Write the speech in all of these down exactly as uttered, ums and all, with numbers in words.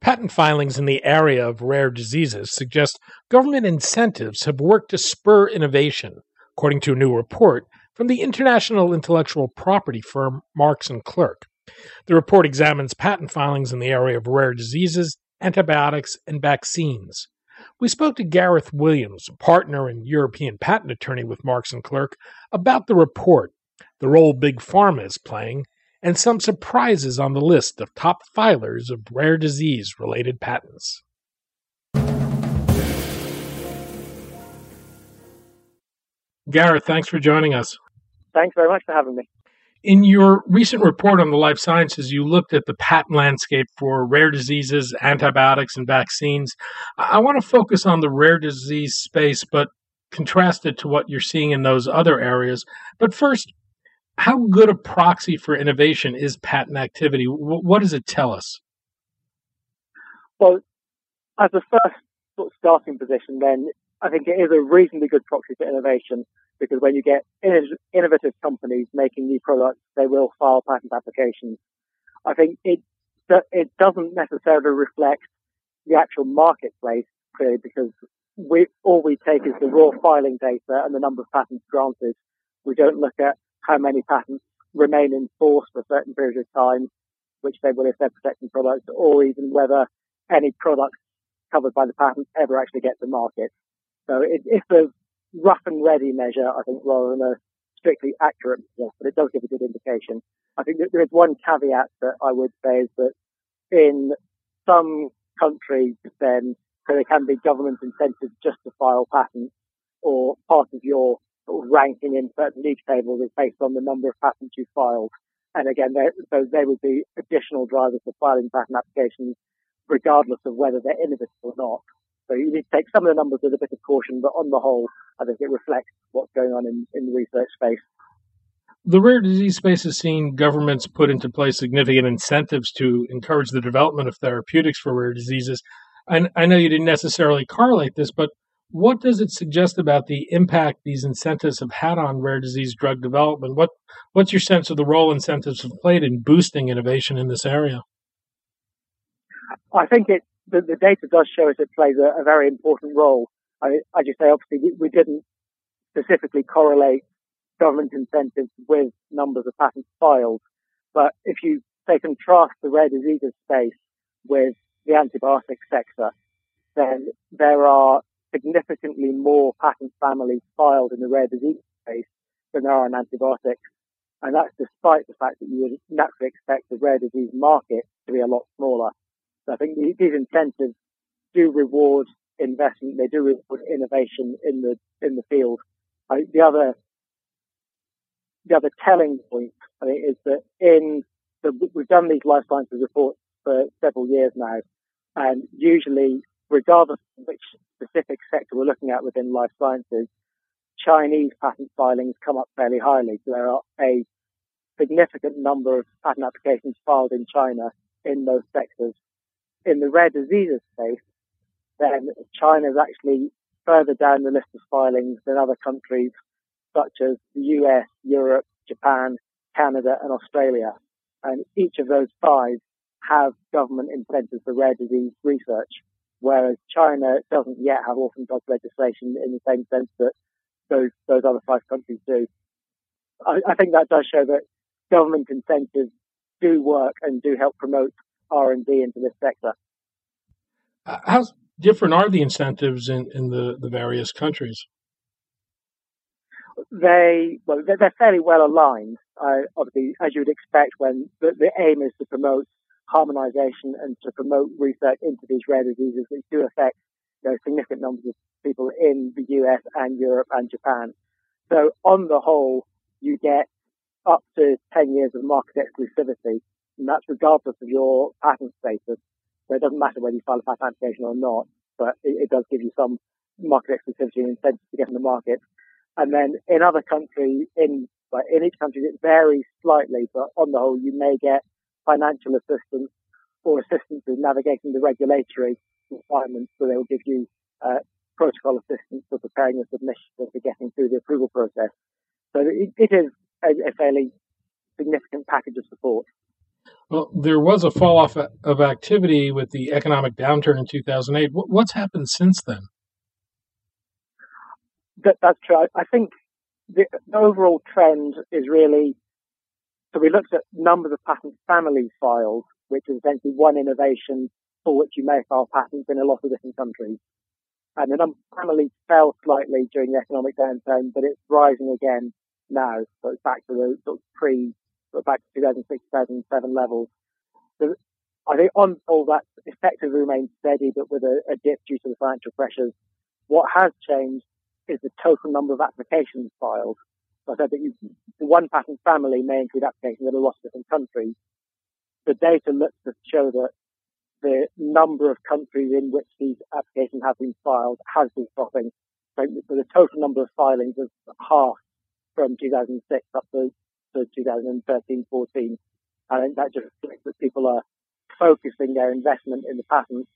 Patent filings in the area of rare diseases suggest government incentives have worked to spur innovation, according to a new report from the international intellectual property firm Marks and Clerk. The report examines patent filings in the area of rare diseases, antibiotics, and vaccines. We spoke to Gareth Williams, a partner and European patent attorney with Marks and Clerk, about the report, the role Big Pharma is playing, and some surprises on the list of top filers of rare disease-related patents. Gareth, thanks for joining us. Thanks very much for having me. In your recent report on the life sciences, you looked at the patent landscape for rare diseases, antibiotics, and vaccines. I want to focus on the rare disease space, but contrast it to what you're seeing in those other areas. But first, how good a proxy for innovation is patent activity? What does it tell us? Well, as a first sort of starting position, then I think it is a reasonably good proxy for innovation, because when you get innovative companies making new products, they will file patent applications. I think it it doesn't necessarily reflect the actual marketplace, clearly, because we all we take is the raw filing data and the number of patents granted. We don't look at how many patents remain in force for a certain period of time, which they will if they're protecting products, or even whether any products covered by the patent ever actually get to market. So it, it's a rough and ready measure, I think, rather than a strictly accurate measure, but it does give a good indication. I think that there is one caveat that I would say is that in some countries, then there can be government incentives just to file patents, or part of your sort of ranking in certain league tables is based on the number of patents you filed. And again, so they would be additional drivers for filing patent applications, regardless of whether they're innovative or not. So you need to take some of the numbers with a bit of caution, but on the whole, I think it reflects what's going on in, in the research space. The rare disease space has seen governments put into place significant incentives to encourage the development of therapeutics for rare diseases. And I know you didn't necessarily correlate this, but what does it suggest about the impact these incentives have had on rare disease drug development? What What's your sense of the role incentives have played in boosting innovation in this area? I think it, the, the data does show us it plays a, a very important role. I, as you say, obviously, we, we didn't specifically correlate government incentives with numbers of patents filed. But if you say contrast the rare diseases space with the antibiotic sector, then there are significantly more patent families filed in the rare disease space than there are in antibiotics. And that's despite the fact that you would naturally expect the rare disease market to be a lot smaller. So I think these incentives do reward investment. They do reward innovation in the in the field. I think the other the other telling point, I think, is that in the, we've done these life sciences reports for several years now, and usually, regardless of which specific sector we're looking at within life sciences, Chinese patent filings come up fairly highly. So there are a significant number of patent applications filed in China in those sectors. In the rare diseases space, then China is actually further down the list of filings than other countries such as the U S, Europe, Japan, Canada, and Australia. And each of those five have government incentives for rare disease research, whereas China doesn't yet have orphan drug legislation in the same sense that those those other five countries do. I, I think that does show that government incentives do work and do help promote R and D into this sector. How different are the incentives in, in the, the various countries? They, well, they're fairly well aligned, uh, obviously, as you would expect, when the, the aim is to promote harmonization and to promote research into these rare diseases, which do affect, you know, significant numbers of people in the U S and Europe and Japan. So on the whole, you get up to ten years of market exclusivity, and that's regardless of your patent status. So it doesn't matter whether you file a patent application or not, but it, it does give you some market exclusivity and incentive to get in the market. And then in other countries, in like in each country, it varies slightly, but on the whole, you may get financial assistance or assistance in navigating the regulatory requirements. So they will give you uh, protocol assistance for preparing a submission and for getting through the approval process. So it, it is a, a fairly significant package of support. Well, there was a fall off of activity with the economic downturn in two thousand eight. What's happened since then? That, that's true. I think the, the overall trend is really, so we looked at numbers of patent families filed, which is essentially one innovation for which you may file patents in a lot of different countries. And the number of families fell slightly during the economic downturn, but it's rising again now. So it's back to the sort of pre back to two thousand six, two thousand seven levels. So I think on all that effectively remains steady, but with a, a dip due to the financial pressures. What has changed is the total number of applications filed. So I said that you, the one patent family may include applications in a lot of different countries. The data looks to show that the number of countries in which these applications have been filed has been dropping. So the total number of filings is half from two thousand six up to twenty thirteen fourteen. I think that just reflects that people are focusing their investment in the patents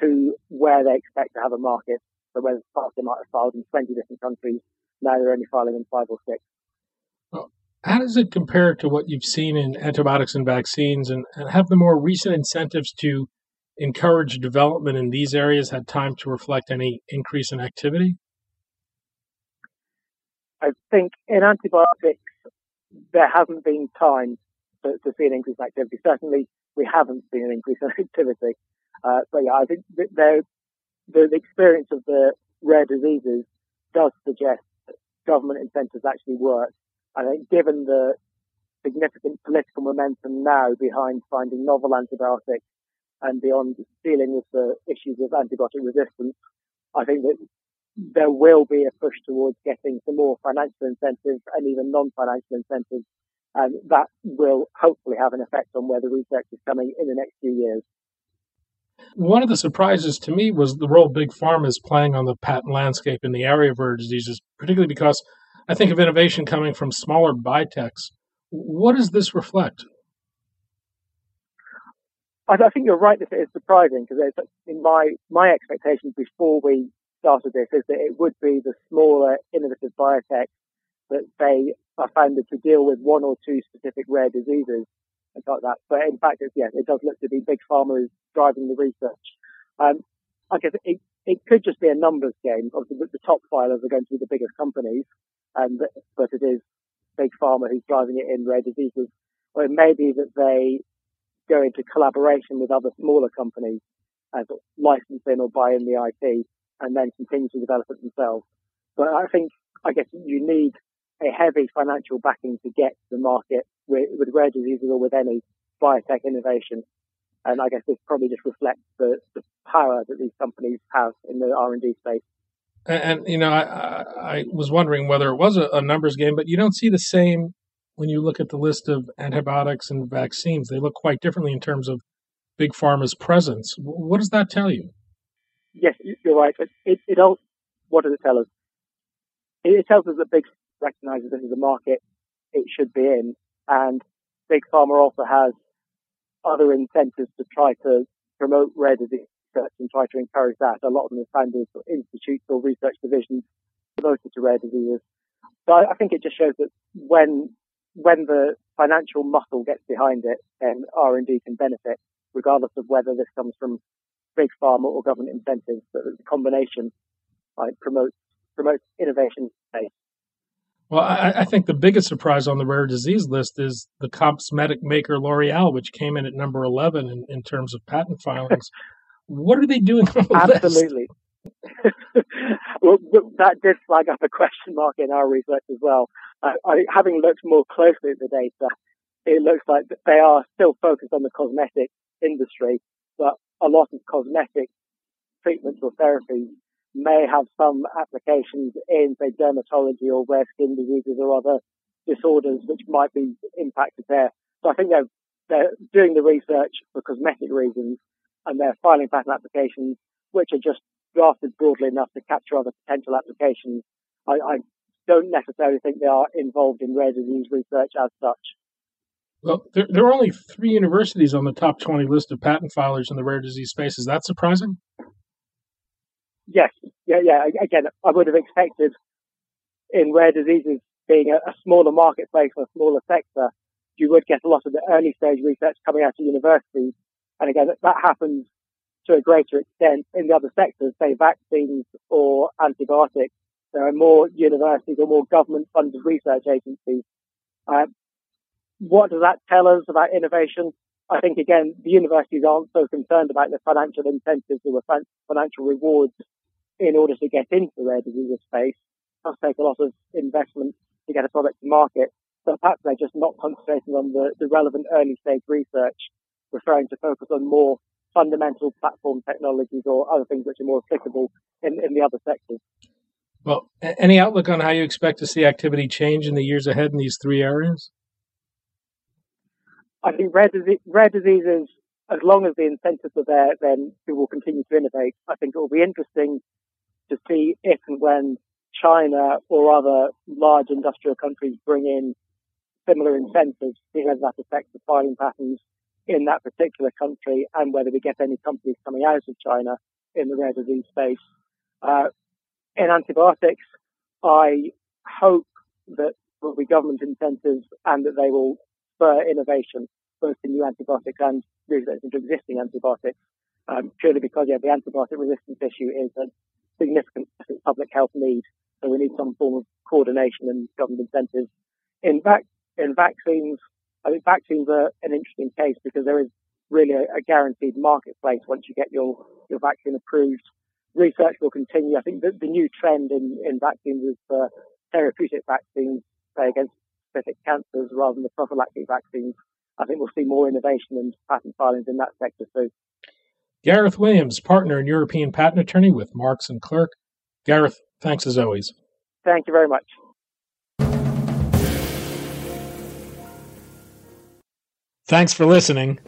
to where they expect to have a market. So whereas they might have filed in twenty different countries, now they're only filing in five or six. Well, how does it compare to what you've seen in antibiotics and vaccines, and, and have the more recent incentives to encourage development in these areas had time to reflect any increase in activity? I think in antibiotics, there hasn't been time to, to see an increase in activity. Certainly, we haven't seen an increase in activity. Uh, but yeah, I think the, the experience of the rare diseases does suggest that government incentives actually work. I think given the significant political momentum now behind finding novel antibiotics and beyond dealing with the issues of antibiotic resistance, I think that there will be a push towards getting some more financial incentives and even non-financial incentives, and that will hopefully have an effect on where the research is coming in the next few years. One of the surprises to me was the role Big Pharma is playing on the patent landscape in the area of rare diseases, particularly because I think of innovation coming from smaller biotechs. What does this reflect? I think you're right that it is surprising, because in my, my expectation before we started this is that it would be the smaller innovative biotech that they are founded to deal with one or two specific rare diseases and like that. But in fact, it's, yes, it does look to be Big Pharma is driving the research. Um, I guess it, it could just be a numbers game. Obviously, the top filers are going to be the biggest companies, and but it is Big Pharma who's driving it in rare diseases. Or it may be that they go into collaboration with other smaller companies as license in or buy in the I P, and then continue to develop it themselves. But I think, I guess, you need a heavy financial backing to get to the market with, with rare diseases or with any biotech innovation. And I guess this probably just reflects the, the power that these companies have in the R and D space. And, and you know, I, I was wondering whether it was a, a numbers game, but you don't see the same when you look at the list of antibiotics and vaccines. They look quite differently in terms of Big Pharma's presence. What does that tell you? Yes, you're right. It, it, it all, what does it tell us? It, it tells us that Big recognises this is a market it should be in, and Big Pharma also has other incentives to try to promote rare disease research and try to encourage that. A lot of them are founded for institutes or research divisions devoted to rare diseases. So I, I think it just shows that when when the financial muscle gets behind it, then R and D can benefit, regardless of whether this comes from Big Pharma or government incentives. But the combination like, promotes promotes innovation. Well, I, I think the biggest surprise on the rare disease list is the cosmetic maker L'Oreal, which came in at number eleven in, in terms of patent filings. What are they doing on the Absolutely. list? Well, that did flag up a question mark in our research as well. Uh, I, having looked more closely at the data, it looks like they are still focused on the cosmetic industry, but a lot of cosmetic treatments or therapies may have some applications in, say, dermatology or rare skin diseases or other disorders which might be impacted there. So I think they're, they're doing the research for cosmetic reasons, and they're filing patent applications which are just drafted broadly enough to capture other potential applications. I, I don't necessarily think they are involved in rare disease research as such. Well, there, there are only three universities on the top twenty list of patent filers in the rare disease space. Is that surprising? Yes. Yeah, yeah. Again, I would have expected in rare diseases being a, a smaller marketplace or a smaller sector, you would get a lot of the early stage research coming out of universities. And again, that, that happens to a greater extent in the other sectors, say vaccines or antibiotics. There are more universities or more government-funded research agencies. Um, what does that tell us about innovation? I think, again, the universities aren't so concerned about the financial incentives or the financial rewards in order to get into the rare disease space. It does take a lot of investment to get a product to market. So perhaps they're just not concentrating on the, the relevant early-stage research, preferring to focus on more fundamental platform technologies or other things which are more applicable in, in the other sectors. Well, any outlook on how you expect to see activity change in the years ahead in these three areas? I think rare, disease, rare diseases, as long as the incentives are there, then we will continue to innovate. I think it will be interesting to see if and when China or other large industrial countries bring in similar incentives, see whether that affects the filing patterns in that particular country and whether we get any companies coming out of China in the rare disease space. Uh, in antibiotics, I hope that there will be government incentives and that they will spur innovation, both in new antibiotics and research into existing antibiotics, um, purely because yeah, the antibiotic resistance issue is a significant public health need. So we need some form of coordination and government incentives. In, vac- in vaccines, I think vaccines are an interesting case because there is really a, a guaranteed marketplace once you get your, your vaccine approved. Research will continue. I think the, the new trend in, in vaccines is for therapeutic vaccines, say, against specific cancers rather than the prophylactic vaccines. I think we'll see more innovation and patent filings in that sector too. Gareth Williams, partner and European patent attorney with Marks and Clerk. Gareth, thanks as always. Thank you very much. Thanks for listening.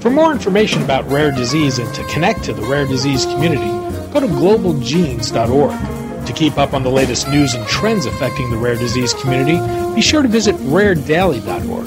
For more information about rare disease and to connect to the rare disease community, go to global genes dot org. To keep up on the latest news and trends affecting the rare disease community, be sure to visit rare daily dot org.